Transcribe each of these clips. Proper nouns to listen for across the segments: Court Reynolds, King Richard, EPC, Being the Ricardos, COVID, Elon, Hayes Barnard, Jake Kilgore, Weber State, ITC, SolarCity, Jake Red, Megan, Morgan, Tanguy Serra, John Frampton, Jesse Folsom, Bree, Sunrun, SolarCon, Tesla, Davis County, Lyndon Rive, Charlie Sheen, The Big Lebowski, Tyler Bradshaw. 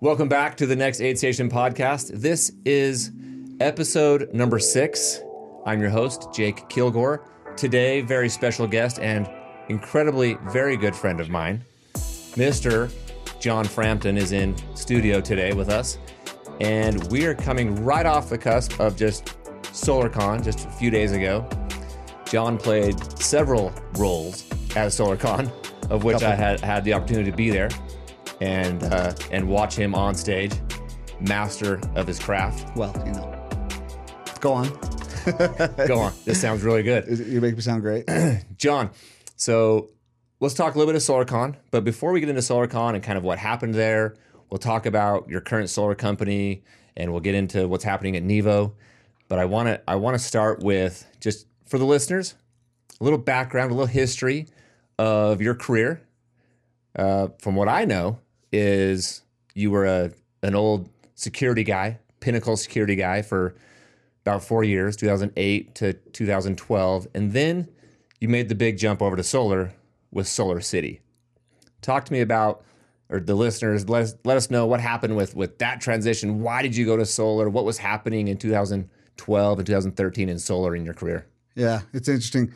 Welcome back to the Next Aid Station podcast. This is episode number 6. I'm your host, Jake Kilgore. Today, very special guest and incredibly very good friend of mine, Mr. John Frampton, is in studio today with us. And we are coming right off the cusp of just SolarCon, just a few days ago. John played several roles at SolarCon, of which I had the opportunity to be there and watch him on stage, master of his craft. Well, you know, go on. Go on. This sounds really good. You make me sound great. John, so let's talk a little bit of SolarCon, but before we get into SolarCon and kind of what happened there, we'll talk about your current solar company and we'll get into what's happening at Nivo. But I want to start with, just for the listeners, a little background, a little history of your career. From what I know is you were an old security guy, Pinnacle security guy for about 4 years, 2008 to 2012. And then you made the big jump over to solar with SolarCity. Talk to me about, or the listeners, let us know what happened with that transition. Why did you go to solar? What was happening in 2012 and 2013 in solar in your career? Yeah, it's interesting.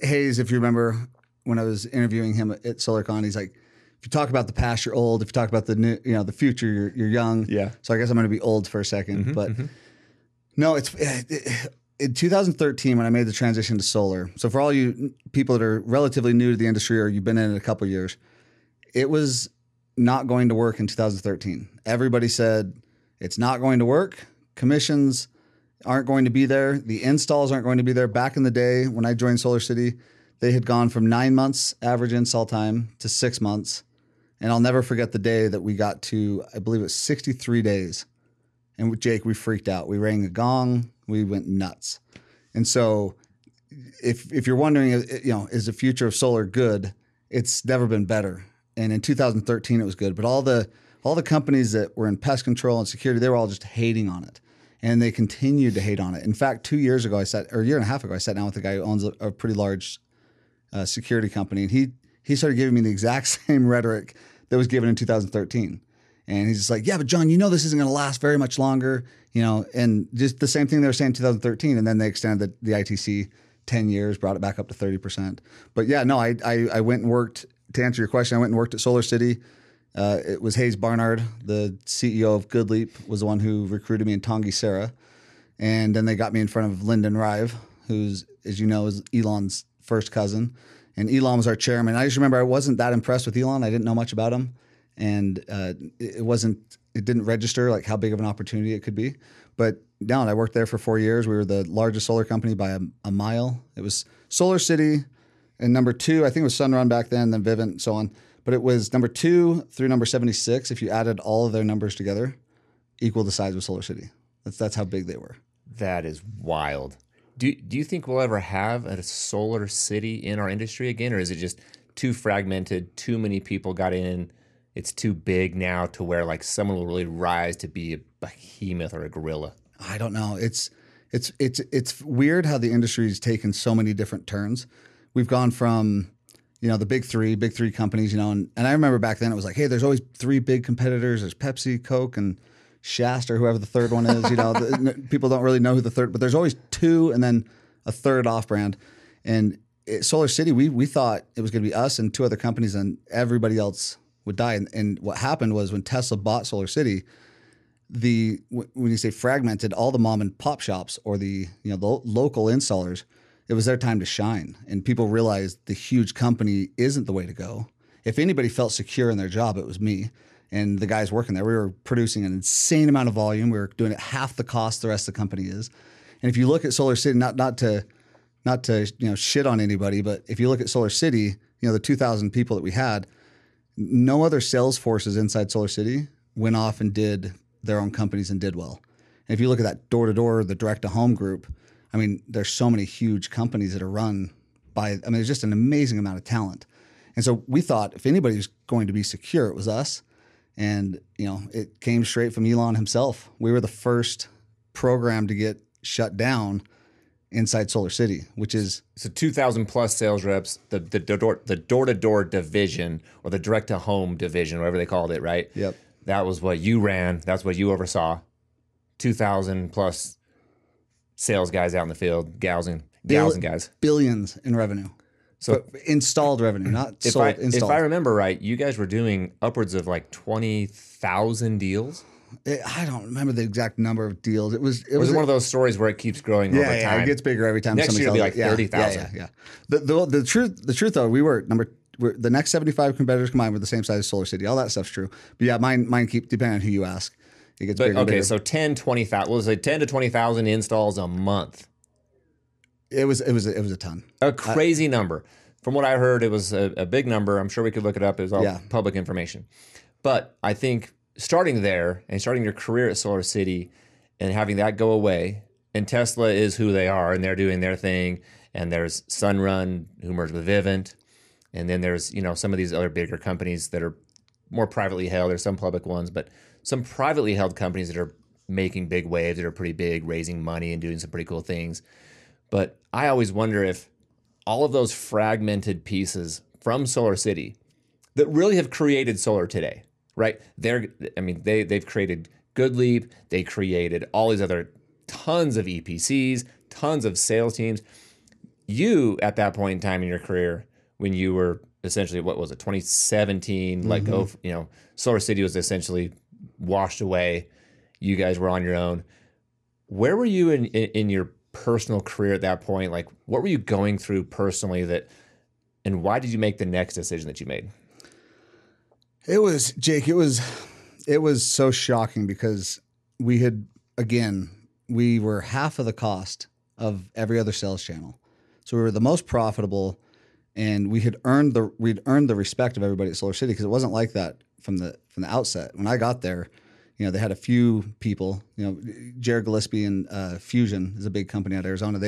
Hayes, if you remember, when I was interviewing him at SolarCon, he's like, if you talk about the past, you're old. If you talk about the new, you know, the future, you're young. Yeah. So I guess I'm going to be old for a second. Mm-hmm, but no, it's in 2013 when I made the transition to solar. So for all you people that are relatively new to the industry or you've been in it a couple of years, it was not going to work in 2013. Everybody said it's not going to work. Commissions aren't going to be there. The installs aren't going to be there. Back in the day when I joined SolarCity, they had gone from 9 months average install time to 6 months. And I'll never forget the day that we got to, I believe it was 63 days. And with Jake, we freaked out. We rang a gong. We went nuts. And so if you're wondering, you know, is the future of solar good? It's never been better. And in 2013, it was good. But all the companies that were in pest control and security, they were all just hating on it. And they continued to hate on it. In fact, 2 years ago, or a year and a half ago, I sat down with a guy who owns a pretty large security company, and he started giving me the exact same rhetoric that was given in 2013. And he's just like, yeah, but John, you know, this isn't going to last very much longer, you know, and just the same thing they were saying in 2013. And then they extended the ITC 10 years, brought it back up to 30%. But yeah, no, I went and worked, to answer your question, I went and worked at SolarCity. It was Hayes Barnard, the CEO of GoodLeap, was the one who recruited me, in Tanguy Serra. And then they got me in front of Lyndon Rive, who's, as you know, is Elon's first cousin, and Elon was our chairman. I just remember I wasn't that impressed with Elon. I didn't know much about him, and it didn't register like how big of an opportunity it could be. But no, I worked there for 4 years. We were the largest solar company by a mile. It was SolarCity, and number two, I think it was Sunrun back then Vivint, and so on. But it was number 2 through number 76. If you added all of their numbers together, equal the size of SolarCity. That's how big they were. That is wild. Do you think we'll ever have a solar city in our industry again, or is it just too fragmented, too many people got in, it's too big now to where like someone will really rise to be a behemoth or a gorilla? I don't know. It's weird how the industry's taken so many different turns. We've gone from, you know, the big three companies, you know, and I remember back then it was like, hey, there's always 3 big competitors. There's Pepsi, Coke, and Shasta, or whoever the third one is, you know, people don't really know who the third, but there's always 2 and then a third off brand. And SolarCity, we thought it was going to be us and 2 other companies and everybody else would die. And what happened was when Tesla bought SolarCity, when you say fragmented, all the mom and pop shops or the, you know, the local installers, it was their time to shine. And people realized the huge company isn't the way to go. If anybody felt secure in their job, it was me. And the guys working there, we were producing an insane amount of volume. We were doing it half the cost the rest of the company is. And if you look at SolarCity, not to you know, shit on anybody, but if you look at SolarCity, you know, the 2,000 people that we had, no other sales forces inside SolarCity went off and did their own companies and did well. And if you look at that door-to-door, the direct-to-home group, I mean, there's so many huge companies that are run by, I mean, there's just an amazing amount of talent. And so we thought if anybody was going to be secure, it was us. And, you know, it came straight from Elon himself. We were the first program to get shut down inside SolarCity, which is... So 2,000 plus sales reps, the door-to-door division or the direct-to-home division, whatever they called it, right? Yep. That was what you ran. That's what you oversaw. 2,000 plus sales guys out in the field, gals and guys. Billions in revenue. So but installed revenue, not sold, installed. If I remember right, you guys were doing upwards of like 20,000 deals. I don't remember the exact number of deals. It was one of those stories where it keeps growing over time. Yeah, it gets bigger every time. Next year it'll be like 30,000. Yeah, yeah, yeah. The truth though, we were the next 75 competitors combined were the same size as SolarCity. All that stuff's true. But yeah, mine keep depending on who you ask. It gets bigger. Okay, so 10,000 to 20,000. We'll say 10,000 to 20,000 installs a month. It was a ton. A crazy number. From what I heard, it was a big number. I'm sure we could look it up. It was all public information. But I think starting there and starting your career at SolarCity and having that go away, and Tesla is who they are and they're doing their thing, and there's Sunrun who merged with Vivint, and then there's, you know, some of these other bigger companies that are more privately held. There's some public ones, but some privately held companies that are making big waves, that are pretty big, raising money and doing some pretty cool things. But I always wonder if all of those fragmented pieces from SolarCity that really have created solar today, right? They've created GoodLeap, they created all these other tons of EPCs, tons of sales teams. You, at that point in time in your career, when you were essentially, what was it, 2017, let go, you know, SolarCity was essentially washed away. You guys were on your own. Where were you in your personal career at that point? Like, what were you going through personally, and why did you make the next decision that you made? It was so shocking because we were half of the cost of every other sales channel. So we were the most profitable, and we'd earned the respect of everybody at SolarCity, because it wasn't like that from the outset. When I got there, you know, they had a few people. You know, Jared Gillespie and Fusion is a big company out of Arizona.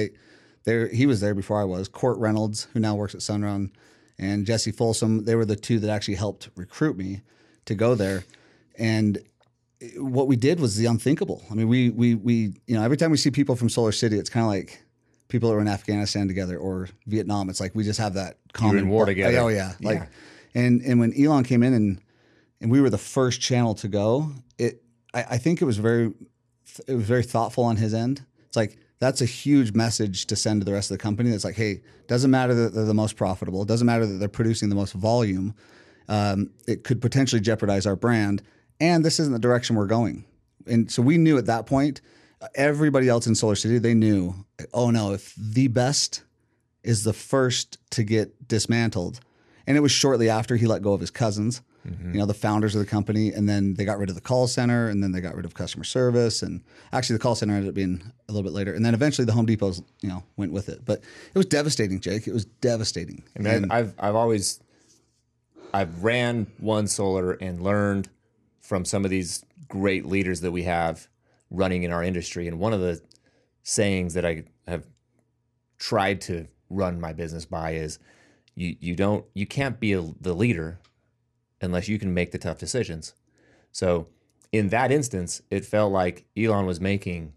He was there before I was. Court Reynolds, who now works at Sunrun, and Jesse Folsom. They were the two that actually helped recruit me to go there. And what we did was the unthinkable. I mean, we you know, every time we see people from SolarCity, it's kind of like people that were in Afghanistan together or Vietnam. It's like we just have that common war together. Oh yeah, like and when Elon came in and we were the first channel to go, I think it was very thoughtful on his end. It's like, that's a huge message to send to the rest of the company. That's like, hey, doesn't matter that they're the most profitable. It doesn't matter that they're producing the most volume. It could potentially jeopardize our brand. And this isn't the direction we're going. And so we knew at that point, everybody else in SolarCity, they knew, oh no, if the best is the first to get dismantled. And it was shortly after he let go of his cousins. Mm-hmm. You know, the founders of the company, and then they got rid of the call center, and then they got rid of customer service, and actually the call center ended up being a little bit later, and then eventually the Home Depot's, you know, went with it. But it was devastating, Jake. It was devastating. I mean, and I've ran One Solar and learned from some of these great leaders that we have running in our industry, and one of the sayings that I have tried to run my business by is you can't be the leader unless you can make the tough decisions. So in that instance, it felt like Elon was making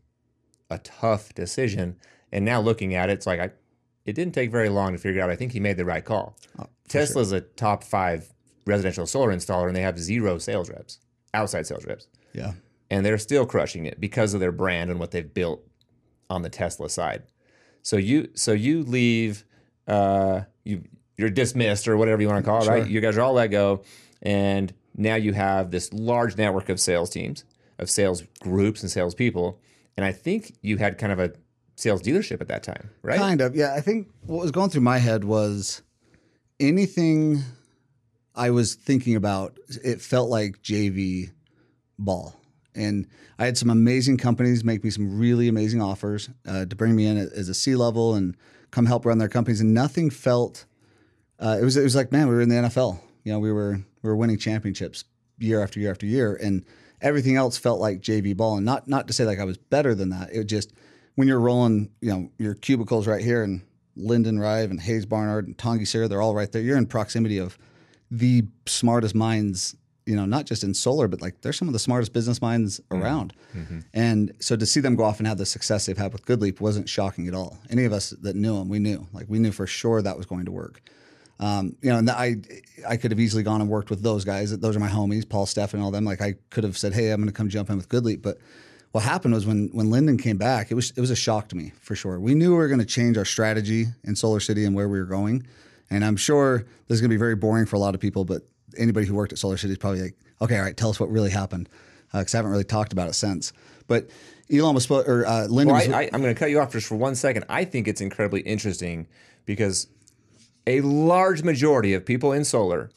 a tough decision. And now looking at it, it's like, it didn't take very long to figure out, I think he made the right call. Oh, Tesla's a top 5 residential solar installer, and they have 0 sales reps, outside sales reps. Yeah. And they're still crushing it because of their brand and what they've built on the Tesla side. So you leave, you're dismissed or whatever you want to call it, right? You guys are all let go. And now you have this large network of sales teams, of sales groups and sales people. And I think you had kind of a sales dealership at that time, right? Kind of, yeah. I think what was going through my head was anything I was thinking about, it felt like JV ball. And I had some amazing companies make me some really amazing offers to bring me in as a C-level and come help run their companies. And nothing felt, it was like, man, we were in the NFL. You know, we were winning championships year after year after year, and everything else felt like JV ball. And not to say like I was better than that. It just, when you're rolling, you know, your cubicles right here, and Lyndon Rive and Hayes Barnard and Tanguy Serra, they're all right there. You're in proximity of the smartest minds, you know, not just in solar, but like they're some of the smartest business minds around. Mm-hmm. And so to see them go off and have the success they've had with GoodLeap wasn't shocking at all. Any of us that knew them, we knew for sure that was going to work. You know, and I could have easily gone and worked with those guys. Those are my homies, Paul, Steph, and all them. Like, I could have said, hey, I'm going to come jump in with GoodLeap. But what happened was when Lyndon came back, it was a shock to me for sure. We knew we were going to change our strategy in SolarCity and where we were going. And I'm sure this is going to be very boring for a lot of people, but anybody who worked at SolarCity is probably like, okay, all right, tell us what really happened. Because I haven't really talked about it since. But Elon was, Lyndon was. I'm going to cut you off just for 1 second. I think it's incredibly interesting because a large majority of people in solar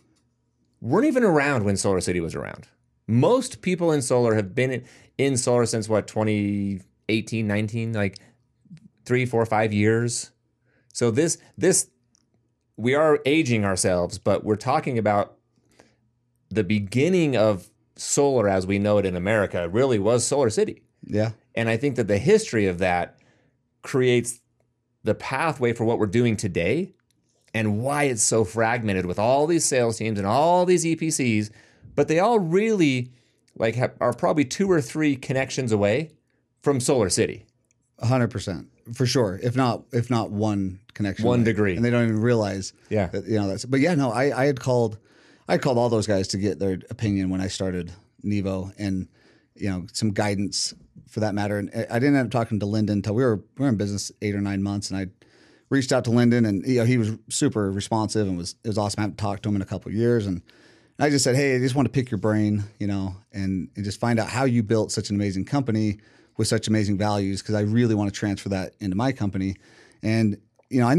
weren't even around when SolarCity was around. Most people in solar have been in solar since, what, 2018, 19, like 3, 4, 5 years. So this we are aging ourselves, but we're talking about the beginning of solar as we know it in America really was SolarCity. Yeah. And I think that the history of that creates the pathway for what we're doing today and why it's so fragmented with all these sales teams and all these EPCs, but they all really like are probably 2 or 3 connections away from SolarCity. 100%. For sure. If not one connection. One degree. And they don't even realize. Yeah. That, you know, that's, but yeah, no, I had called all those guys to get their opinion when I started Nivo and, you know, some guidance for that matter. And I didn't end up talking to Lyndon until we were in business 8 or 9 months, and I reached out to Lyndon, and you know, he was super responsive and it was awesome. I haven't talked to him in a couple of years, and I just said, hey, I just want to pick your brain, you know, and just find out how you built such an amazing company with such amazing values, because I really want to transfer that into my company. And, you know, I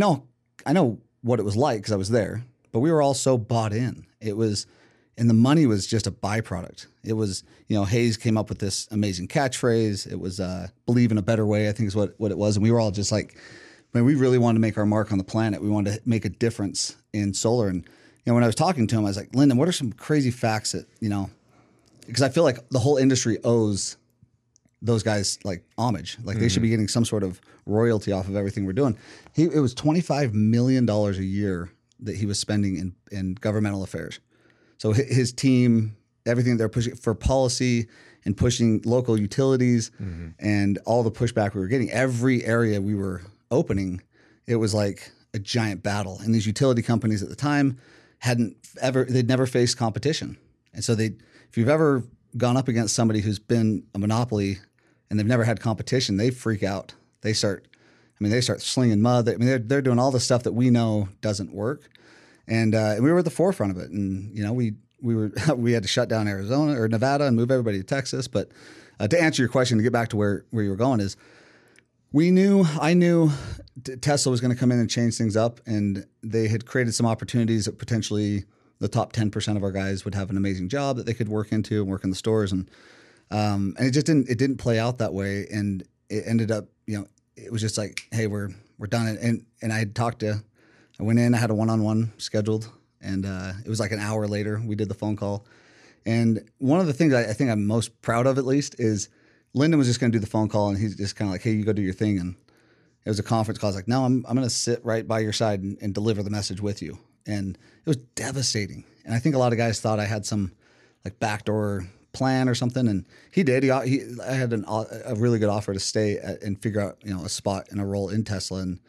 know what it was like because I was there, but we were all so bought in. And the money was just a byproduct. It was, you know, Hayes came up with this amazing catchphrase. It was believe in a better way, I think is what it was. And we were all just like, man, we really wanted to make our mark on the planet. We wanted to make a difference in solar. And, you know, when I was talking to him, I was like, Lyndon, what are some crazy facts that, you know, because I feel like the whole industry owes those guys like homage, like they should be getting some sort of royalty off of everything we're doing. It was $25 million a year that he was spending in governmental affairs. So his team, everything they're pushing for policy and pushing local utilities and all the pushback we were getting, every area we were opening, it was like a giant battle. And these utility companies at the time they'd never faced competition. And so if you've ever gone up against somebody who's been a monopoly and they've never had competition, they freak out. They start slinging mud. They're doing all the stuff that we know doesn't work. And we were at the forefront of it. And, you know, we had to shut down Arizona or Nevada and move everybody to Texas. But to answer your question, to get back to where you were going is I knew Tesla was going to come in and change things up. And they had created some opportunities that potentially the top 10% of our guys would have an amazing job that they could work into and work in the stores. And it didn't play out that way. And it ended up, you know, it was just like, hey, we're done. And I went in, I had a one-on-one scheduled, and it was like an hour later, we did the phone call. And one of the things I think I'm most proud of, at least, is Lyndon was just going to do the phone call, and he's just kind of like, hey, you go do your thing. And it was a conference call. I was like, no, I'm going to sit right by your side and deliver the message with you. And it was devastating. And I think a lot of guys thought I had some like backdoor plan or something, and he did. I had a really good offer to stay and figure out, you know, a spot and a role in Tesla, and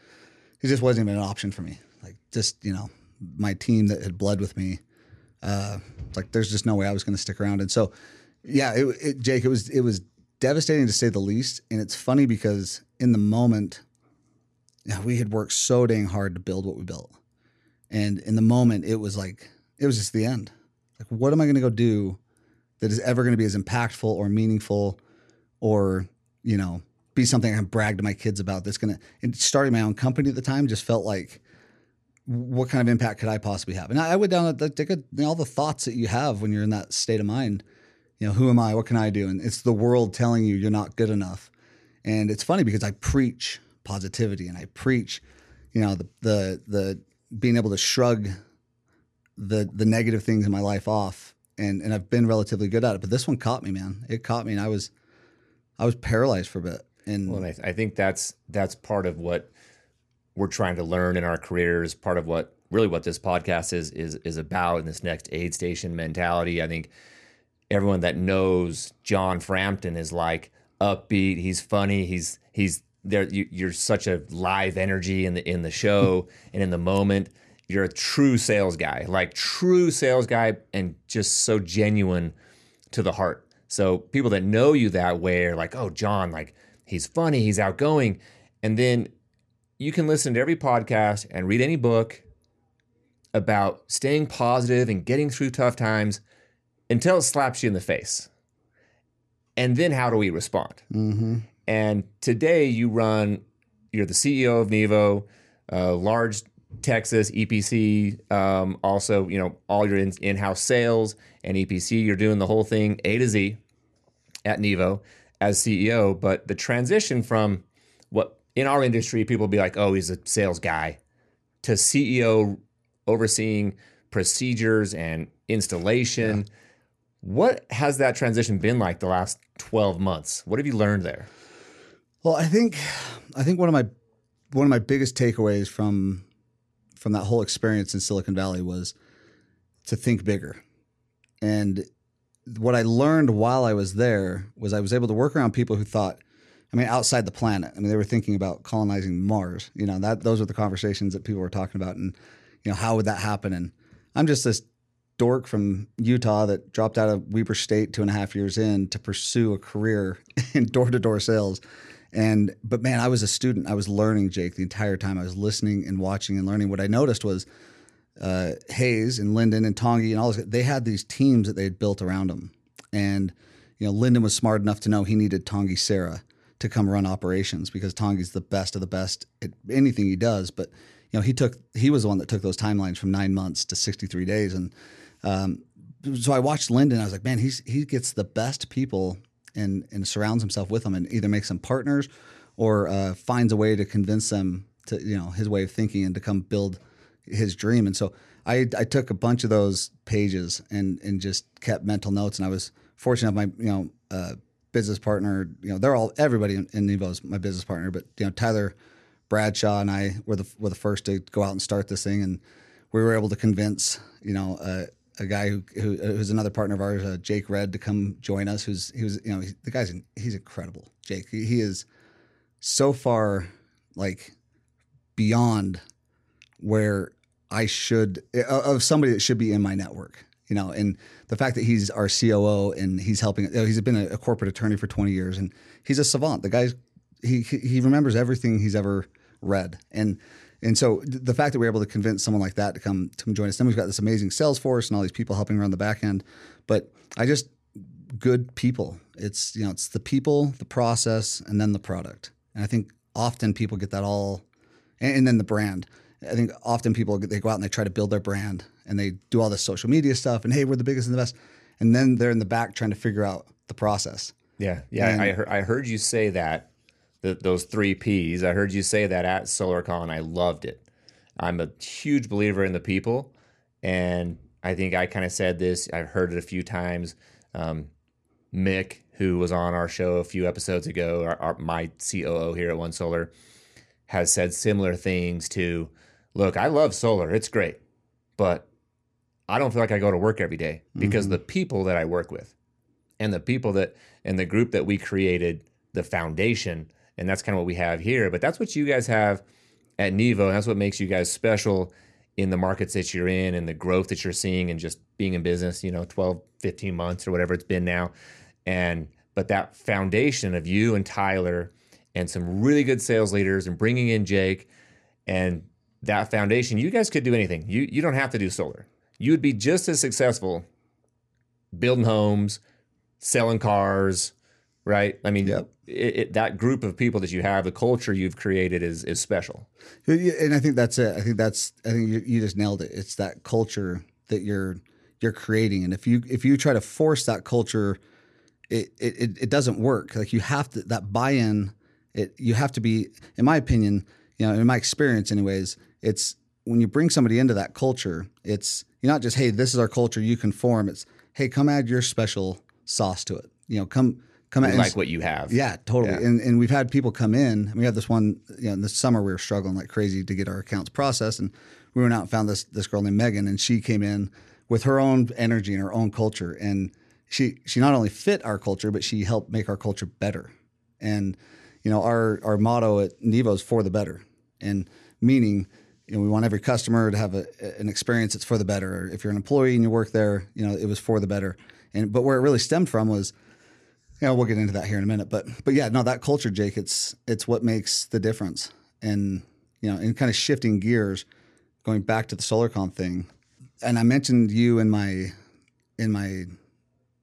he just wasn't even an option for me. Like, just, you know, my team that had bled with me, like there's just no way I was going to stick around. And so, yeah, Jake, it was devastating to say the least. And it's funny because in the moment, you know, we had worked so dang hard to build what we built, and in the moment it was like it was just the end. Like, what am I going to go do that is ever going to be as impactful or meaningful or, you know, be something I can brag to my kids about? That's going to, and starting my own company at the time just felt like, what kind of impact could I possibly have? And I went down all the thoughts that you have when you're in that state of mind, you know, who am I? What can I do? And it's the world telling you you're not good enough. And it's funny because I preach positivity and I preach, you know, the being able to shrug the negative things in my life off. And I've been relatively good at it, but this one caught me, man. It caught me, and I was paralyzed for a bit. And I think that's part of what we're trying to learn in our careers. Part of what this podcast is about, in this next aid station mentality. I think everyone that knows John Frampton is like upbeat. He's funny. He's there. You're such a live energy in the show and in the moment. you're a true sales guy, like true sales guy, and just so genuine to the heart. So people that know you that way are like, oh, John, like he's funny, he's outgoing. And then you can listen to every podcast and read any book about staying positive and getting through tough times until it slaps you in the face. And then how do we respond? Mm-hmm. And today you're the CEO of Nivo, large Texas EPC, also, you know, all your in-house sales and EPC, you're doing the whole thing A to Z at Nivo as CEO. But the transition from what in our industry, people be like, oh, he's a sales guy, to CEO overseeing procedures and installation. Yeah. What has that transition been like the last 12 months? What have you learned there? Well, I think one of my biggest takeaways from that whole experience in Silicon Valley was to think bigger. And what I learned while I was there was I was able to work around people who thought, I mean, outside the planet. I mean, they were thinking about colonizing Mars. You know, that those were the conversations that people were talking about, and you know, how would that happen? And I'm just this dork from Utah that dropped out of Weber State 2.5 years in to pursue a career in door-to-door sales. But man, I was a student. I was learning, Jake, the entire time. I was listening and watching and learning. What I noticed was Hayes and Lyndon and Tanguy and all this, they had these teams that they had built around them. And, you know, Lyndon was smart enough to know he needed Tanguy Serra to come run operations because Tanguy's the best of the best at anything he does. But, you know, he was the one that took those timelines from 9 months to 63 days. And so I watched Lyndon. I was like, man, he gets the best people and surrounds himself with them and either makes them partners or finds a way to convince them to, you know, his way of thinking and to come build his dream. And so I took a bunch of those pages and just kept mental notes. And I was fortunate enough, my, you know, business partner, you know, everybody in Nivo is my business partner, but, you know, Tyler Bradshaw and I were the first to go out and start this thing. And we were able to convince, you know, a guy who's another partner of ours, Jake Red, to come join us. He's incredible, Jake. He is so far like beyond where I should of somebody that should be in my network, you know. And the fact that he's our COO and he's helping. You know, he's been a corporate attorney for 20 years, and he's a savant. The guy's he remembers everything he's ever read. And so the fact that we were able to convince someone like that to come join us, then we've got this amazing sales force and all these people helping around the back end. But good people. It's, you know, it's the people, the process, and then the product. And I think often people get that all, and then the brand. I think often they go out and they try to build their brand and they do all this social media stuff and hey, we're the biggest and the best. And then they're in the back trying to figure out the process. Yeah, yeah. And I heard you say that. Those three P's. I heard you say that at SolarCon. I loved it. I'm a huge believer in the people. And I think I kind of said this. I've heard it a few times. Mick, who was on our show a few episodes ago, my COO here at One Solar, has said similar things to, look, I love solar. It's great. But I don't feel like I go to work every day because the people that I work with and the people that and the group that we created, the foundation, and that's kind of what we have here. But that's what you guys have at Nivo, and that's what makes you guys special in the markets that you're in and the growth that you're seeing and just being in business, you know, 12, 15 months or whatever it's been now. But that foundation of you and Tyler and some really good sales leaders and bringing in Jake and that foundation, you guys could do anything. You don't have to do solar. You would be just as successful building homes, selling cars, right? I mean, yep. That group of people that you have, the culture you've created is special. And I think that's it. I think you just nailed it. It's that culture that you're creating. And if you try to force that culture, it doesn't work. Like you have to, that buy-in, you have to be, in my opinion, you know, in my experience anyways, it's when you bring somebody into that culture, it's, you're not just, hey, this is our culture, you conform. It's, hey, come add your special sauce to it. You know, come out like what you have. Yeah, totally. Yeah. And we've had people come in. We had this one, you know, this summer we were struggling like crazy to get our accounts processed. And we went out and found this girl named Megan. And she came in with her own energy and her own culture. And she not only fit our culture, but she helped make our culture better. And, you know, our motto at Nivo is for the better. And meaning you know, we want every customer to have an experience that's for the better. If you're an employee and you work there, you know, it was for the better. And but where it really stemmed from was, you know, we'll get into that here in a minute. But yeah, no, that culture, Jake, it's what makes the difference. And you know, and kind of shifting gears, going back to the SolarCon thing. And I mentioned you in my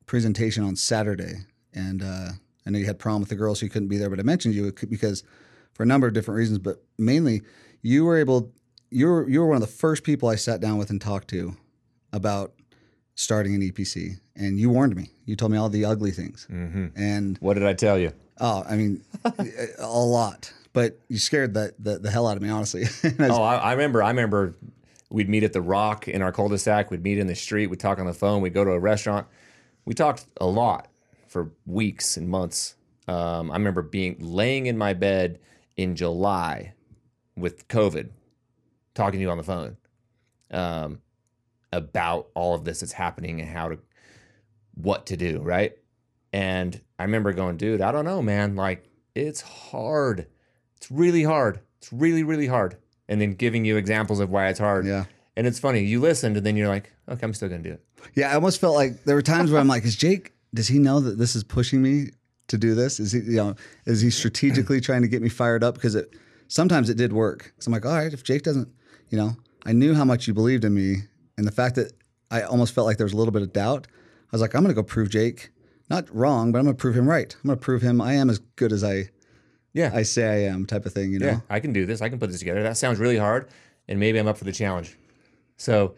presentation on Saturday, and I know you had a problem with the girls, so you couldn't be there. But I mentioned you because for a number of different reasons, but mainly you were able. You were one of the first people I sat down with and talked to about starting an EPC, and you warned me. You told me all the ugly things. Mm-hmm. And what did I tell you? Oh, I mean, a lot. But you scared the hell out of me, honestly. I remember. We'd meet at the Rock in our cul-de-sac. We'd meet in the street. We'd talk on the phone. We'd go to a restaurant. We talked a lot for weeks and months. I remember laying in my bed in July with COVID, talking to you on the phone about all of this that's happening and what to do, right? And I remember going, dude, I don't know, man. Like, it's hard. It's really hard. It's really, really hard. And then giving you examples of why it's hard. Yeah. And it's funny. You listened, and then you're like, okay, I'm still going to do it. Yeah, I almost felt like there were times where I'm like, does he know that this is pushing me to do this? Is he strategically trying to get me fired up? Because sometimes it did work. So I'm like, all right, if Jake doesn't, you know, I knew how much you believed in me. And the fact that I almost felt like there was a little bit of doubt, I was like, I'm going to go prove Jake not wrong, but I'm going to prove him right. I'm going to prove him I am as good as I say I am type of thing, you know? Yeah, I can do this. I can put this together. That sounds really hard, and maybe I'm up for the challenge. So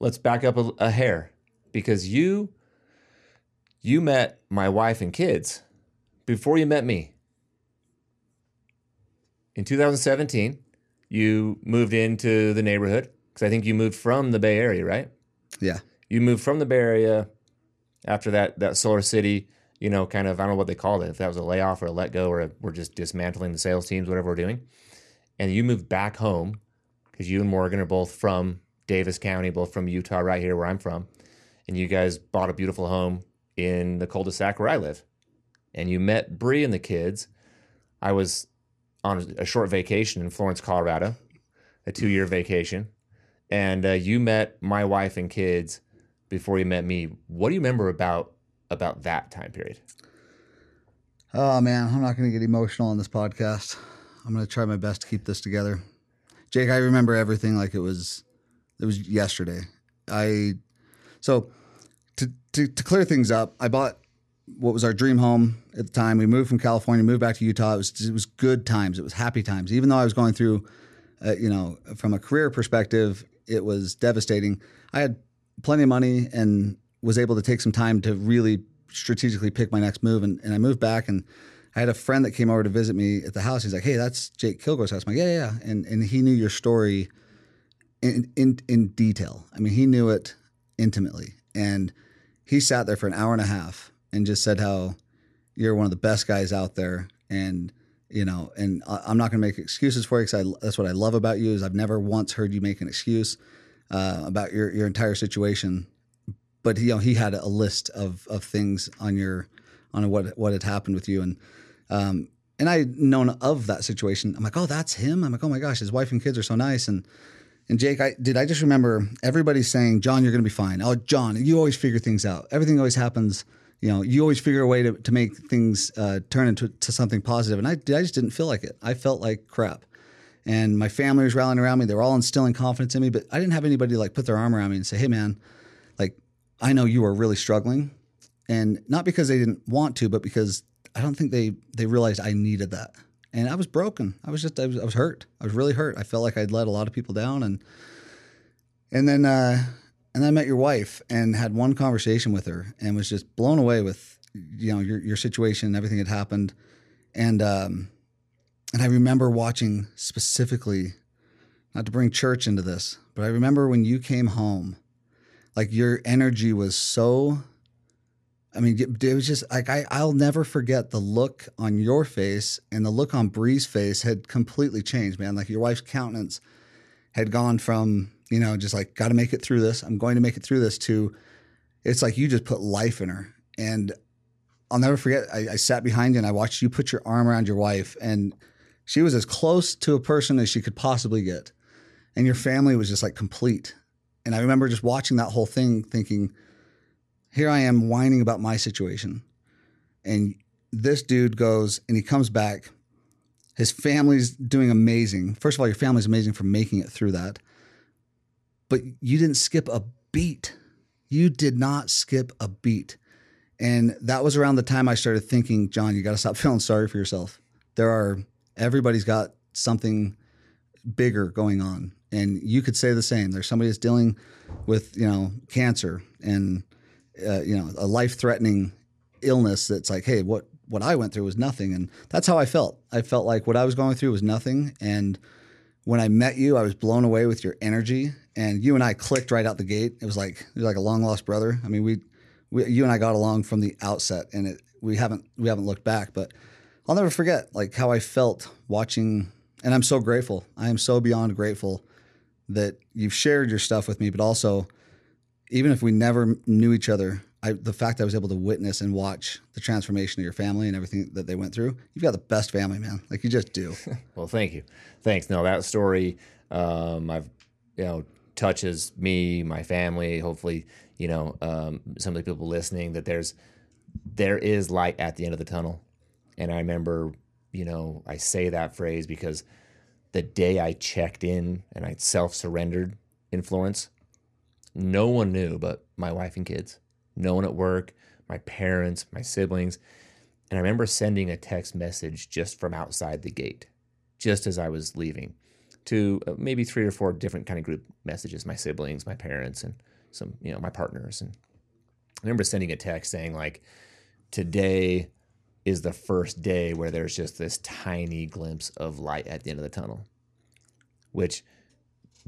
let's back up a hair, because you met my wife and kids before you met me. In 2017, you moved into the neighborhood, because I think you moved from the Bay Area, right? Yeah. You moved from the Bay Area after that SolarCity, you know, kind of, I don't know what they called it, if that was a layoff or a let go, or we're just dismantling the sales teams, whatever we're doing. And you moved back home because you and Morgan are both from Davis County, both from Utah, right here where I'm from. And you guys bought a beautiful home in the cul-de-sac where I live. And you met Bree and the kids. I was on a short vacation in Florence, Colorado, a 2-year vacation. And you met my wife and kids before you met me. What do you remember about that time period? Oh man, I'm not going to get emotional on this podcast. I'm going to try my best to keep this together. Jake, I remember everything like it was yesterday. So to clear things up, I bought what was our dream home at the time. We moved from California, moved back to Utah. It was good times. It was happy times. Even though I was going through, you know, from a career perspective, it was devastating. I had plenty of money and was able to take some time to really strategically pick my next move. And I moved back, and I had a friend that came over to visit me at the house. He's like, hey, that's Jake Kilgore's house. I'm like, yeah. And he knew your story in detail. I mean, he knew it intimately. And he sat there for an hour and a half and just said how you're one of the best guys out there. And, you know, and I'm not going to make excuses for you, because that's what I love about you, is I've never once heard you make an excuse about your entire situation. But you know, he had a list of things on what had happened with you, and I'd known of that situation. I'm like, oh, that's him. I'm like, oh my gosh, his wife and kids are so nice. And Jake, I just remember everybody saying, John, you're going to be fine. Oh, John, you always figure things out. Everything always happens. You know, you always figure a way to make things turn into something positive. And I just didn't feel like it. I felt like crap. And my family was rallying around me. They were all instilling confidence in me, but I didn't have anybody to like put their arm around me and say, hey man, like, I know you were really struggling, and not because they didn't want to, but because I don't think they realized I needed that. And I was broken. I was hurt. I was really hurt. I felt like I'd let a lot of people down. And then I met your wife and had one conversation with her and was just blown away with, you know, your situation and everything that happened. And I remember watching specifically, not to bring church into this, but I remember when you came home, like your energy was so, I mean, it was just like, I'll never forget the look on your face, and the look on Bree's face had completely changed, man. Like your wife's countenance had gone from, you know, just like, got to make it through this. I'm going to make it through this, to it's like you just put life in her. And I'll never forget, I sat behind you and I watched you put your arm around your wife, and she was as close to a person as she could possibly get. and your family was just like complete. And I remember just watching that whole thing thinking, here I am whining about my situation. And this dude goes and he comes back. His family's doing amazing. First of all, your family's amazing for making it through that. But you didn't skip a beat. You did not skip a beat. And that was around the time I started thinking, John, you got to stop feeling sorry for yourself. Everybody's got something bigger going on. And you could say the same. There's somebody that's dealing with, cancer and, a life-threatening illness that's like, hey, what I went through was nothing. And that's how I felt. I felt like what I was going through was nothing. And when I met you, I was blown away with your energy. And you and I clicked right out the gate. It was like you're like a long-lost brother. I mean, you and I got along from the outset, and we haven't looked back. But I'll never forget like how I felt watching, and I'm so grateful. I am so beyond grateful that you've shared your stuff with me, but also even if we never knew each other, the fact I was able to witness and watch the transformation of your family and everything that they went through. You've got the best family, man. Like you just do. Well, thank you. Thanks. No, that story, touches me, my family, hopefully, some of the people listening, that there is light at the end of the tunnel. And I remember, I say that phrase because the day I checked in and I self-surrendered in Florence, no one knew but my wife and kids, no one at work, my parents, my siblings. And I remember sending a text message just from outside the gate, just as I was leaving, to maybe 3 or 4 different kind of group messages, my siblings, my parents, and some, my partners. And I remember sending a text saying like, today is the first day where there's just this tiny glimpse of light at the end of the tunnel, which,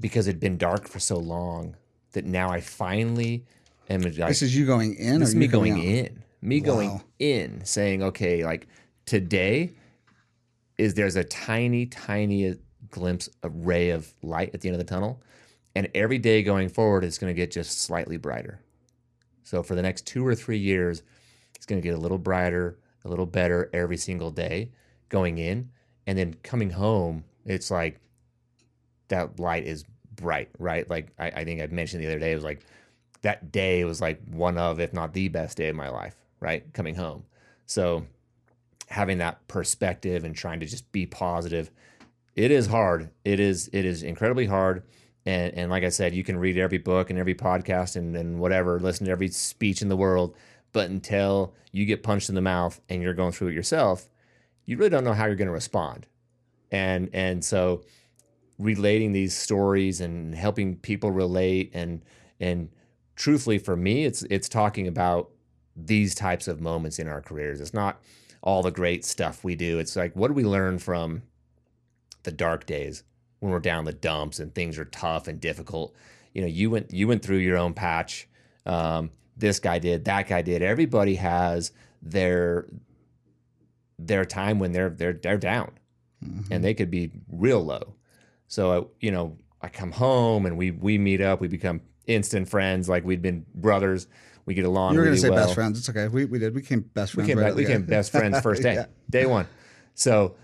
because it'd been dark for so long, that now I finally am. This is you going in? This is me going in. Me going in, saying, okay, like today there's a tiny, tiny glimpse, a ray of light at the end of the tunnel. And every day going forward, it's going to get just slightly brighter. So for the next 2 or 3 years, it's going to get a little brighter, a little better every single day going in. And then coming home, it's like that light is bright, right? Like I think I mentioned the other day, it was like that day was like one of, if not the best day of my life, right? Coming home. So having that perspective and trying to just be positive, it is hard. It is incredibly hard. And like I said, you can read every book and every podcast and whatever, listen to every speech in the world. But until you get punched in the mouth and you're going through it yourself, you really don't know how you're going to respond. And so relating these stories and helping people relate and truthfully for me, it's talking about these types of moments in our careers. It's not all the great stuff we do. It's like, what do we learn from the dark days when we're down the dumps and things are tough and difficult? You went through your own patch. This guy did, that guy did. Everybody has their time when they're down, mm-hmm. and they could be real low. So I come home and we meet up. We become instant friends, like we'd been brothers. We get along. You were really gonna say well. Best friends. It's okay. We did. We became best friends. We became best friends first day, yeah. Day one. So.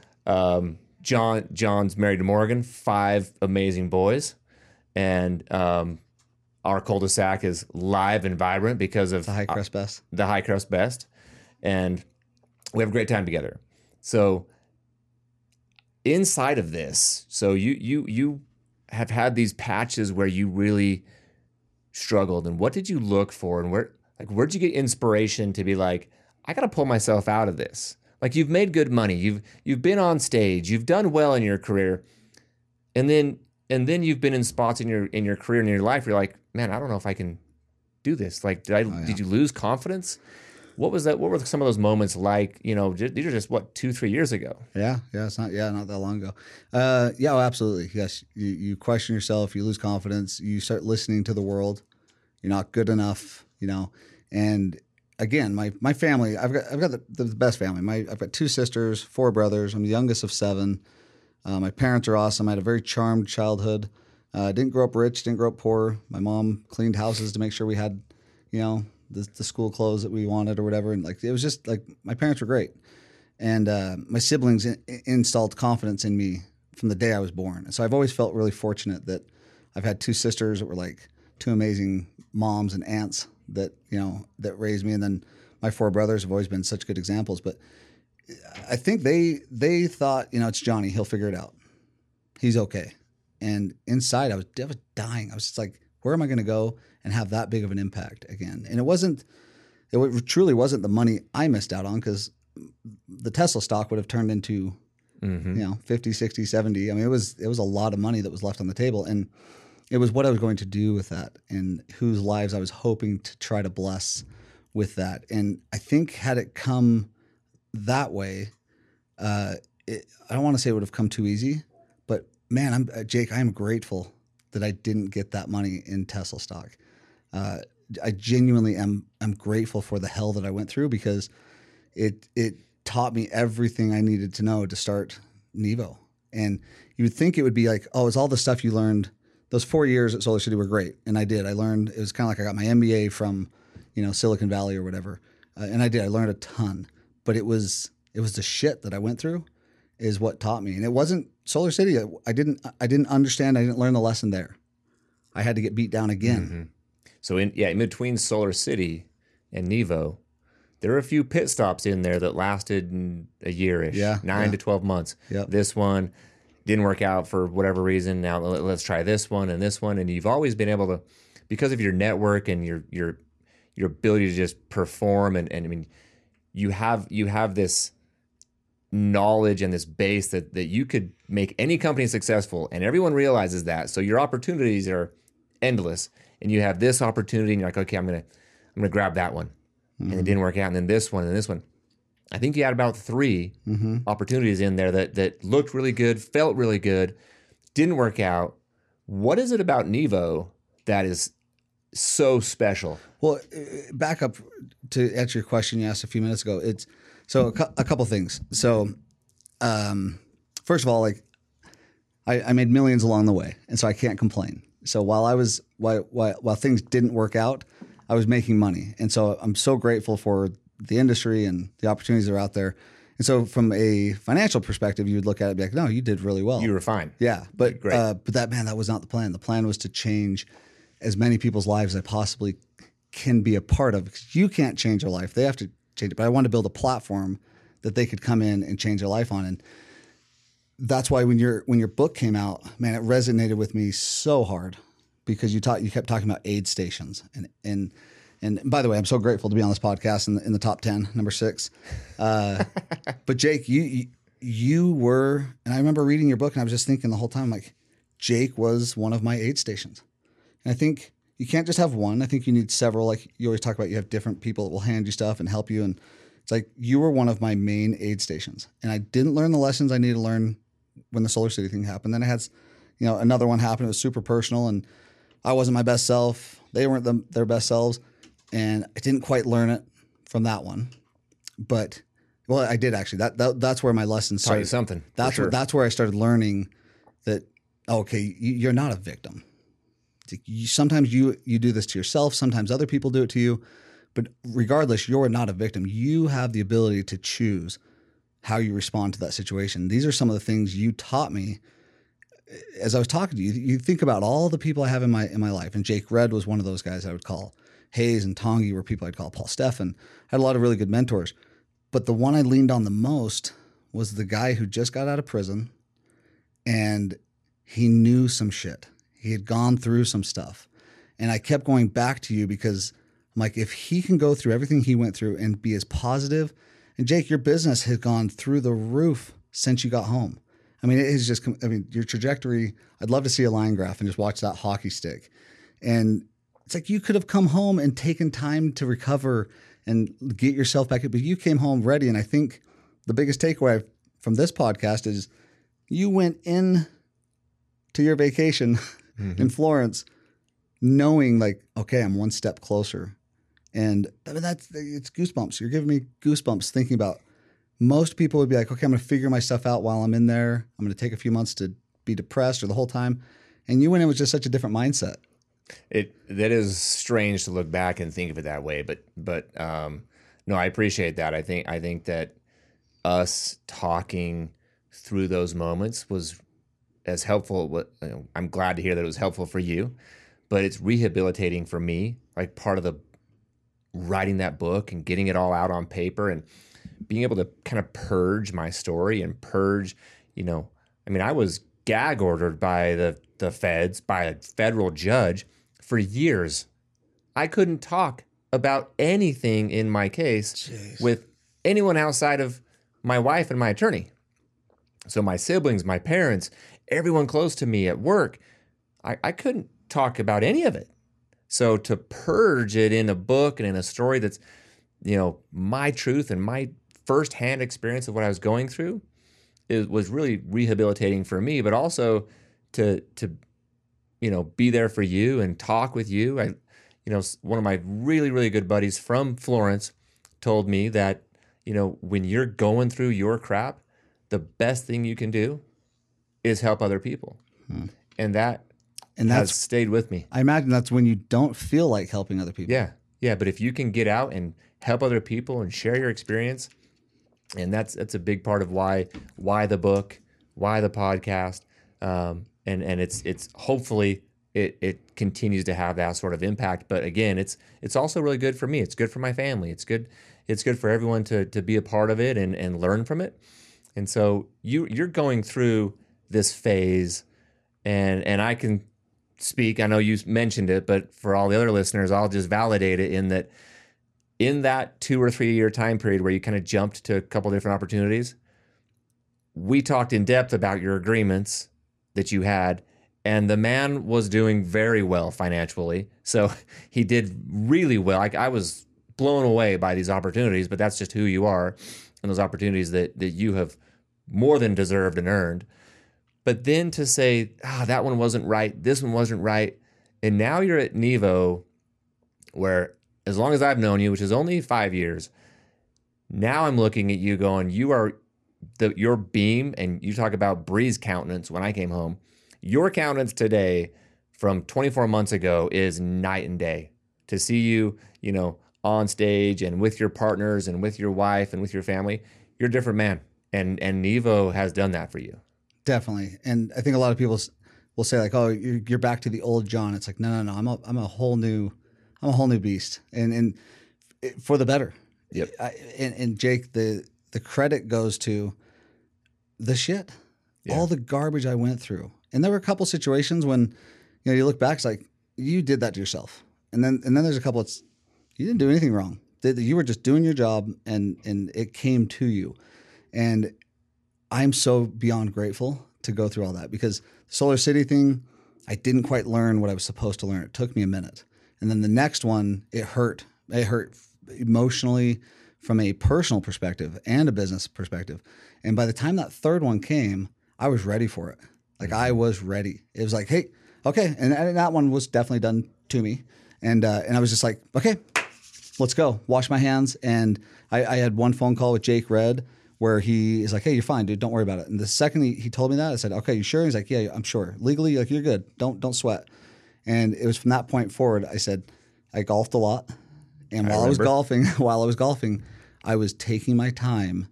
John's married to Morgan, 5 amazing boys, and our cul-de-sac is live and vibrant because of the High Crest Best, and we have a great time together. So inside of this, so you have had these patches where you really struggled, and what did you look for, and where'd you get inspiration to be like, I got to pull myself out of this? Like you've made good money, you've been on stage, you've done well in your career, and then you've been in spots in your career and in your life. You're like, man, I don't know if I can do this. Like, did you lose confidence? What was that? What were some of those moments like? These are just what 2-3 years ago. Yeah, it's not that long ago. Oh, absolutely, yes. You question yourself, you lose confidence, you start listening to the world. You're not good enough, and. Again, my family, I've got the best family. I've got 2 sisters, 4 brothers. I'm the youngest of 7. My parents are awesome. I had a very charmed childhood. I didn't grow up rich, didn't grow up poor. My mom cleaned houses to make sure we had, the school clothes that we wanted or whatever. And like it was just like my parents were great, and my siblings installed confidence in me from the day I was born. And so I've always felt really fortunate that I've had two sisters that were like two amazing moms and aunts that, you know, that raised me. And then my four brothers have always been such good examples. But I think they thought, you know, it's Johnny, he'll figure it out. He's okay. And inside I was dying. I was just like, where am I going to go and have that big of an impact again? And it truly wasn't the money I missed out on, because the Tesla stock would have turned into, you know, 50, 60, 70. I mean, it was a lot of money that was left on the table. And it was what I was going to do with that and whose lives I was hoping to try to bless with that. And I think had it come that way, I don't want to say it would have come too easy, but man, Jake, I am grateful that I didn't get that money in Tesla stock. I genuinely am grateful for the hell that I went through, because it taught me everything I needed to know to start Nivo. And you would think it would be like, oh, it's all the stuff you learned. Those 4 years at SolarCity were great, and I did. I learned, it was kind of like I got my MBA from, you know, Silicon Valley or whatever, and I did. I learned a ton, but it was the shit that I went through is what taught me. And it wasn't SolarCity. I didn't understand. I didn't learn the lesson there. I had to get beat down again. Mm-hmm. So in between SolarCity and Nivo, there were a few pit stops in there that lasted a year-ish, 9 to 12 months. Yep. This one didn't work out for whatever reason. Now let's try this one. And you've always been able to, because of your network and your ability to just perform. And I mean, you have this knowledge and this base that you could make any company successful. And everyone realizes that. So your opportunities are endless. And you have this opportunity, and you're like, okay, I'm gonna grab that one, and it didn't work out, and then this one, and this one. I think you had about three opportunities in there that looked really good, felt really good, didn't work out. What is it about Nivo that is so special? Well, back up to answer your question you asked a few minutes ago. It's so a couple things. So, first of all, like I made millions along the way, and so I can't complain. So while things didn't work out, I was making money. And so I'm so grateful for the industry and the opportunities that are out there. And so from a financial perspective, you would look at it and be like, no, you did really well. You were fine. Yeah. But that was not the plan. The plan was to change as many people's lives as I possibly can be a part of, because you can't change their life. They have to change it. But I wanted to build a platform that they could come in and change their life on. And that's why when your book came out, man, it resonated with me so hard, because you kept talking about aid stations. And by the way, I'm so grateful to be on this podcast in the top 10, number 6. But Jake, you were, and I remember reading your book and I was just thinking the whole time, like, Jake was one of my aid stations. And I think you can't just have one. I think you need several. Like you always talk about, you have different people that will hand you stuff and help you. And it's like, you were one of my main aid stations, and I didn't learn the lessons I needed to learn when the SolarCity thing happened. Then I had, you know, another one happened. It was super personal, and I wasn't my best self. They weren't their best selves, and I didn't quite learn it from that one. But well, I did actually. That's where my lesson started. Taught you something. That's where I started learning that, okay, you're not a victim. Like sometimes you do this to yourself. Sometimes other people do it to you. But regardless, you're not a victim. You have the ability to choose how you respond to that situation. These are some of the things you taught me. As I was talking to you, you think about all the people I have in my life. And Jake Red was one of those guys I would call. Hayes and Tanguy were people I'd call. Paul Steffen. I had a lot of really good mentors. But the one I leaned on the most was the guy who just got out of prison, and he knew some shit. He had gone through some stuff. And I kept going back to you, because I'm like, if he can go through everything he went through and be as positive. And Jake, your business has gone through the roof since you got home. I mean, it is just, I mean, your trajectory, I'd love to see a line graph and just watch that hockey stick. And it's like, you could have come home and taken time to recover and get yourself back up, but you came home ready. And I think the biggest takeaway from this podcast is you went in to your vacation in Florence knowing, like, okay, I'm one step closer. And I mean, it's goosebumps. You're giving me goosebumps thinking about. Most people would be like, okay, I'm going to figure my stuff out while I'm in there. I'm going to take a few months to be depressed or the whole time. And you went in with just such a different mindset. That is strange to look back and think of it that way. But no, I appreciate that. I think that us talking through those moments was as helpful. You know, I'm glad to hear that it was helpful for you, but it's rehabilitating for me, like part of the writing that book and getting it all out on paper and being able to kind of purge my story and purge, you know, I mean, I was gag ordered by the feds, by a federal judge for years. I couldn't talk about anything in my case with anyone outside of my wife and my attorney. So my siblings, my parents, everyone close to me at work, I couldn't talk about any of it. So to purge it in a book and in a story that's, you know, my truth and my firsthand experience of what I was going through, it was really rehabilitating for me, but also to you know, be there for you and talk with you. I, you know, one of my really, really good buddies from Florence told me that, you know, when you're going through your crap, the best thing you can do is help other people. Hmm. And that has stayed with me. I imagine that's when you don't feel like helping other people. Yeah. Yeah. But if you can get out and help other people and share your experience, and that's a big part of why the book, why the podcast, and it's hopefully it continues to have that sort of impact. But again, it's also really good for me. It's good for my family. It's good for everyone to be a part of it and learn from it. And so you're going through this phase, and I can speak. I know you mentioned it, but for all the other listeners, I'll just validate it in that. In that 2 or 3 year time period where you kind of jumped to a couple different opportunities, we talked in depth about your agreements that you had, and the man was doing very well financially. So he did really well. I was blown away by these opportunities, but that's just who you are and those opportunities that you have more than deserved and earned. But then to say, that one wasn't right, this one wasn't right. And now you're at Nivo, where as long as I've known you, which is only 5 years, now I'm looking at you going, you are your beam, and you talk about Bree's countenance when I came home. Your countenance today from 24 months ago is night and day. To see you, you know, on stage and with your partners and with your wife and with your family, you're a different man. And Nivo has done that for you. Definitely. And I think a lot of people will say like, oh, you're back to the old John. It's like, no, I'm a whole new beast, and for the better. Yep. And Jake, the credit goes to the shit, all the garbage I went through. And there were a couple situations when, you know, you look back, it's like you did that to yourself. And then there's a couple that's you didn't do anything wrong. You were just doing your job, and it came to you. And I'm so beyond grateful to go through all that, because the SolarCity thing, I didn't quite learn what I was supposed to learn. It took me a minute. And then the next one, it hurt. It hurt emotionally from a personal perspective and a business perspective. And by the time that third one came, I was ready for it. Like, I was ready. It was like, hey, okay. And that one was definitely done to me. And I was just like, okay, let's go. Wash my hands. And I had one phone call with Jake Red where he is like, hey, you're fine, dude. Don't worry about it. And the second he told me that, I said, okay, you sure? He's like, yeah, I'm sure. Legally, like, you're good. Don't sweat. And it was from that point forward, I said, I golfed a lot. And while I was golfing, I was taking my time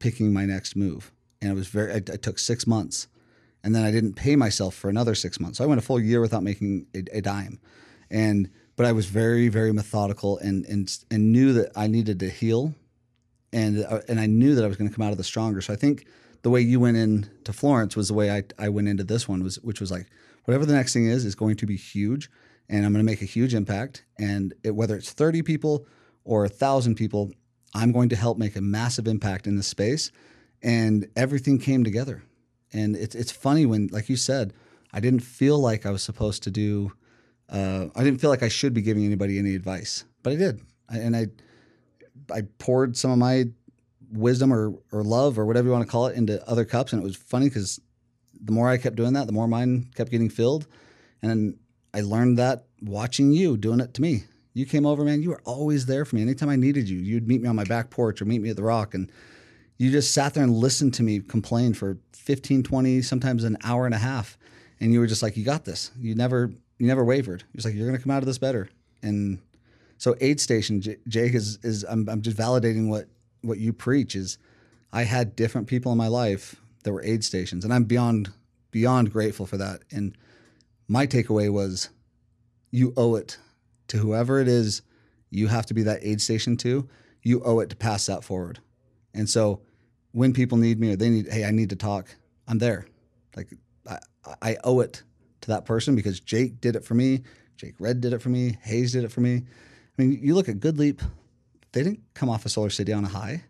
picking my next move. And it was I took 6 months. And then I didn't pay myself for another 6 months. So I went a full year without making a dime. But I was very, very methodical and knew that I needed to heal. And I knew that I was going to come out of the stronger. So I think the way you went into Florence was the way I went into this one, which was like, whatever the next thing is going to be huge, and I'm going to make a huge impact. And whether it's 30 people or 1,000 people, I'm going to help make a massive impact in this space. And everything came together. And it's funny when, like you said, I didn't feel like I was supposed to do. I didn't feel like I should be giving anybody any advice, but I did. I poured some of my wisdom or love or whatever you want to call it into other cups, and it was funny because the more I kept doing that, the more mine kept getting filled. And I learned that watching you doing it to me. You came over, man. You were always there for me. Anytime I needed you, you'd meet me on my back porch or meet me at the rock. And you just sat there and listened to me complain for 15, 20, sometimes an hour and a half. And you were just like, you got this. You never wavered. You're just like, you're going to come out of this better. And so Aid Station, Jake, is I'm just validating what you preach is I had different people in my life that were aid stations. And I'm beyond beyond grateful for that. And my takeaway was you owe it to whoever it is you have to be that aid station to. You owe it to pass that forward. And so when people need me or they need, hey, I need to talk, I'm there. Like I owe it to that person because Jake did it for me. Jake Red did it for me. Hayes did it for me. I mean, you look at GoodLeap, they didn't come off of SolarCity on a high.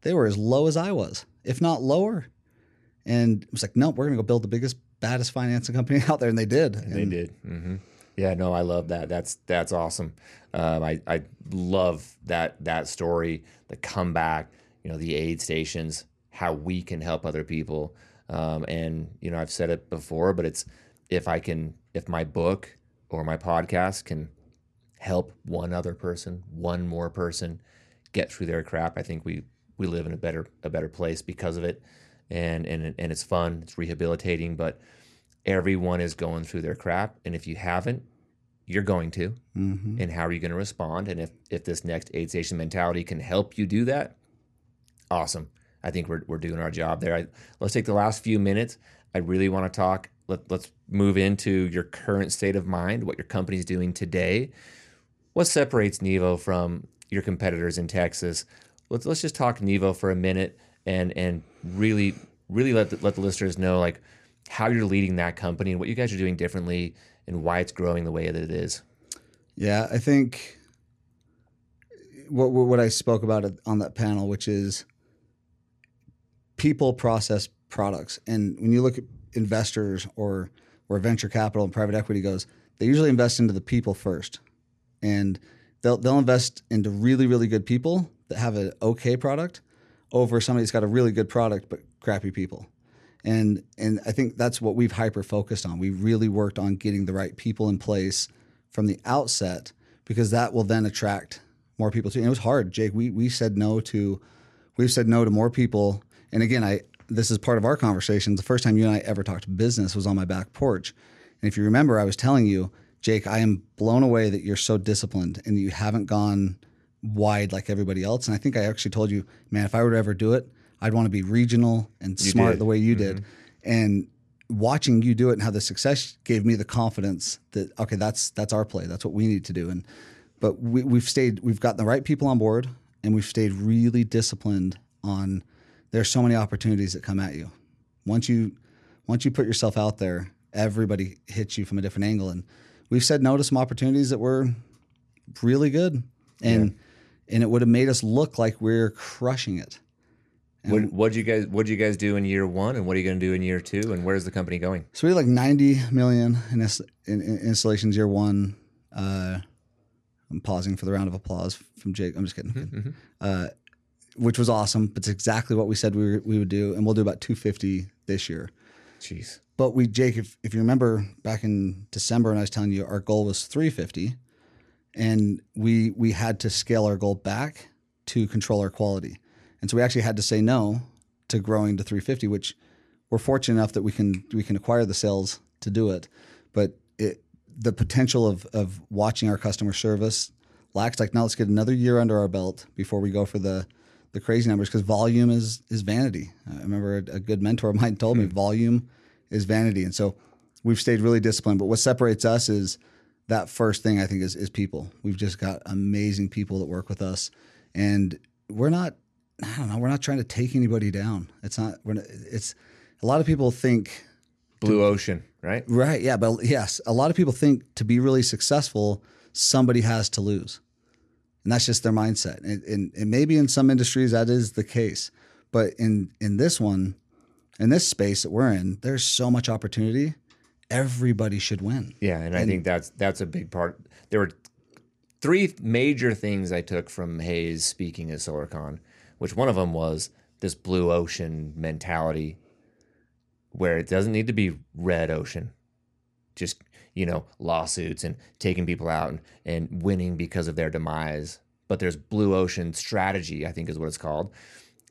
They were as low as I was, if not lower. And it was like, nope, we're going to go build the biggest, baddest financing company out there. And they did. And they did. Mm-hmm. Yeah, no, I love that. That's awesome. I love that story, the comeback, you know, the aid stations, how we can help other people. And, you know, I've said it before, but it's if my book or my podcast can help one other person, one more person get through their crap, I think we live in a better place because of it. And it's fun, it's rehabilitating, but everyone is going through their crap. And if you haven't, you're going to. Mm-hmm. And how are you going to respond? And if this next aid station mentality can help you do that, awesome. I think we're doing our job there. Let's take the last few minutes. I really want to talk. Let's move into your current state of mind, what your company's doing today. What separates Nivo from your competitors in Texas? Let's just talk Nivo for a minute and really let the listeners know like how you're leading that company and what you guys are doing differently and why it's growing the way that it is. Yeah, I think what I spoke about on that panel, which is people, process, products. And when you look at investors or where venture capital and private equity goes, they usually invest into the people first. And they'll invest into really, really good people that have an okay product over somebody that's got a really good product but crappy people. And I think that's what we've hyper-focused on. We really worked on getting the right people in place from the outset because that will then attract more people too. And it was hard, Jake. We've said no to more people. And again, this is part of our conversation. The first time you and I ever talked business was on my back porch. And if you remember, I was telling you, Jake, I am blown away that you're so disciplined and you haven't gone wide like everybody else. And I think I actually told you, man, if I were to ever do it, I'd want to be regional and smart the way you mm-hmm. did. And watching you do it and how the success gave me the confidence that, okay, that's our play. That's what we need to do. And but we've gotten the right people on board and we've stayed really disciplined on there's so many opportunities that come at you. Once you put yourself out there, everybody hits you from a different angle. And we've said no to some opportunities that were really good. And it would have made us look like we're crushing it. What did you guys do in year one, and what are you going to do in year two, and where's the company going? So we had like 90 million in installations year one. I'm pausing for the round of applause from Jake. I'm just kidding. Mm-hmm. Which was awesome, but it's exactly what we said we would do, and we'll do about 250 this year. Jeez. But Jake, if you remember back in December, and I was telling you our goal was 350, and we had to scale our goal back to control our quality. And so we actually had to say no to growing to 350, which we're fortunate enough that we can acquire the sales to do it. But the potential of watching our customer service lacks. Like, now let's get another year under our belt before we go for the crazy numbers, because volume is vanity. I remember a good mentor of mine told me volume is vanity. And so we've stayed really disciplined. But what separates us is that first thing, I think, is people. We've just got amazing people that work with us. And we're not trying to take anybody down. It's a lot of people think blue ocean, right? Right. Yeah. But yes, a lot of people think to be really successful, somebody has to lose. And that's just their mindset. And maybe in some industries that is the case, but in this space that we're in, there's so much opportunity. Everybody should win. Yeah. And I think that's a big part. There were three major things I took from Hayes speaking at SolarCon, which one of them was this blue ocean mentality where it doesn't need to be red ocean, just, you know, lawsuits and taking people out and winning because of their demise. But there's blue ocean strategy, I think is what it's called.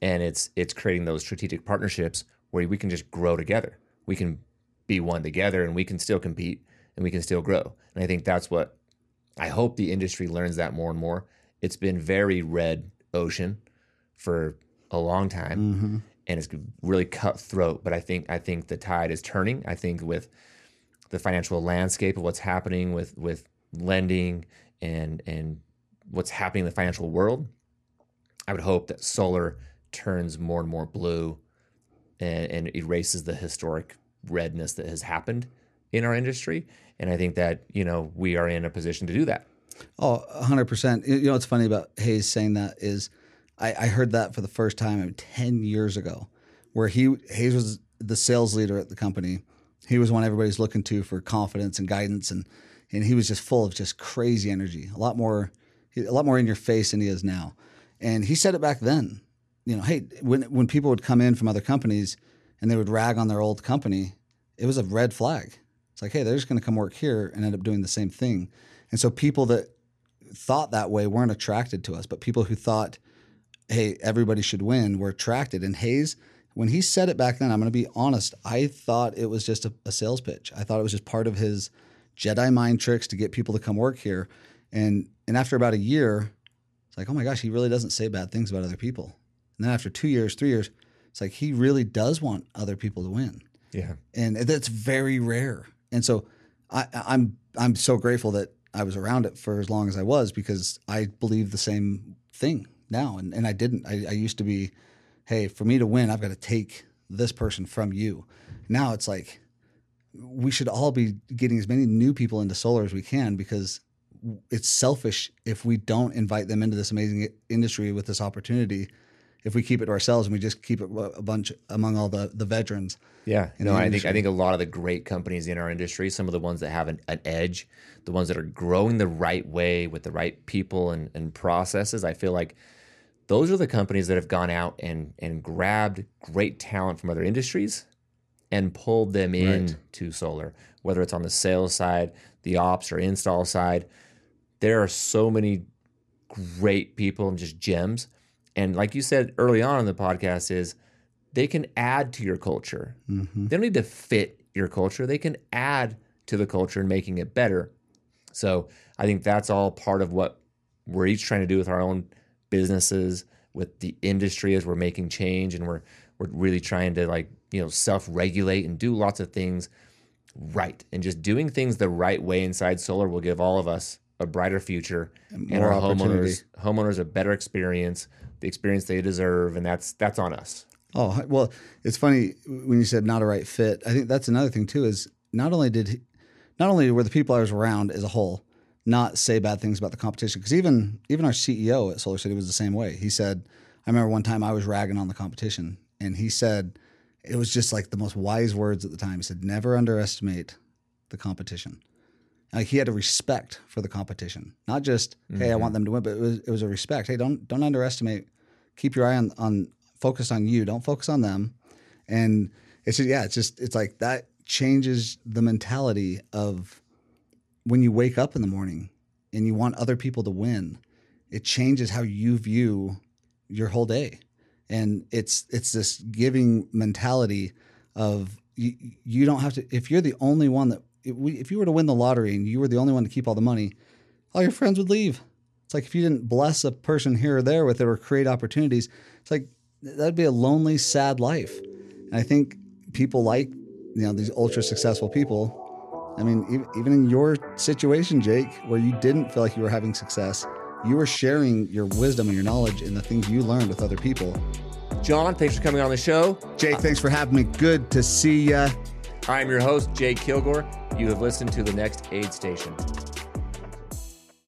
And it's creating those strategic partnerships where we can just grow together. We can be one together and we can still compete and we can still grow. And I think that's what I hope the industry learns that more and more. It's been very red ocean for a long time. Mm-hmm. and it's really cutthroat. But I think the tide is turning. I think with the financial landscape of what's happening with lending and what's happening in the financial world, I would hope that solar turns more and more blue and erases the historic redness that has happened in our industry. And I think that, you know, we are in a position to do that. Oh, 100%. You know, what's funny about Hayes saying that is I heard that for the first time 10 years ago, where Hayes was the sales leader at the company. He was one everybody's looking to for confidence and guidance. And he was just full of just crazy energy, a lot more in your face than he is now. And he said it back then, you know, hey, when people would come in from other companies and they would rag on their old company, it was a red flag. It's like, hey, they're just going to come work here and end up doing the same thing. And so people that thought that way weren't attracted to us, but people who thought, hey, everybody should win, were attracted. And Hayes, when he said it back then, I'm going to be honest, I thought it was just a sales pitch. I thought it was just part of his Jedi mind tricks to get people to come work here. And after about a year, it's like, oh my gosh, he really doesn't say bad things about other people. And then after 2 years, 3 years, it's like he really does want other people to win. Yeah. And that's very rare. And so I'm so grateful that I was around it for as long as I was, because I believe the same thing now. And I didn't. I used to be, hey, for me to win, I've got to take this person from you. Now it's like we should all be getting as many new people into solar as we can, because it's selfish if we don't invite them into this amazing industry with this opportunity. If we keep it to ourselves and we just keep it a bunch among all the veterans. Yeah. No, I think a lot of the great companies in our industry, some of the ones that have an edge, the ones that are growing the right way with the right people and processes, I feel like those are the companies that have gone out and grabbed great talent from other industries and pulled them in to solar, whether it's on the sales side, the ops or install side. There are so many great people and just gems. And like you said early on in the podcast, is they can add to your culture. Mm-hmm. They don't need to fit your culture. They can add to the culture and making it better. So I think that's all part of what we're each trying to do with our own businesses, with the industry, as we're making change. And we're really trying to, like, you know, self-regulate and do lots of things right. And just doing things the right way inside solar will give all of us a brighter future and our homeowners a better experience, the experience they deserve, and that's on us. Oh, well, it's funny when you said not a right fit. I think that's another thing too, is not only were the people I was around as a whole not say bad things about the competition, because even our CEO at SolarCity was the same way. He said, I remember one time I was ragging on the competition, and he said, it was just like the most wise words at the time. He said, never underestimate the competition. Like, he had a respect for the competition, not just, hey, I want them to win, but it was a respect. Hey, don't underestimate. Keep your eye on focus on you. Don't focus on them. And it's just, yeah, it's like that changes the mentality of when you wake up in the morning and you want other people to win. It changes how you view your whole day, and it's this giving mentality of you don't have to, if you're the only one that. If you were to win the lottery and you were the only one to keep all the money, all your friends would leave. It's like if you didn't bless a person here or there with it or create opportunities, it's like that'd be a lonely, sad life. And I think people like, you know, these ultra successful people. I mean, even in your situation, Jake, where you didn't feel like you were having success, you were sharing your wisdom and your knowledge and the things you learned with other people. John, thanks for coming on the show. Jake, thanks for having me. Good to see ya. I'm your host, Jake Kilgore. You have listened to The Next Aid Station.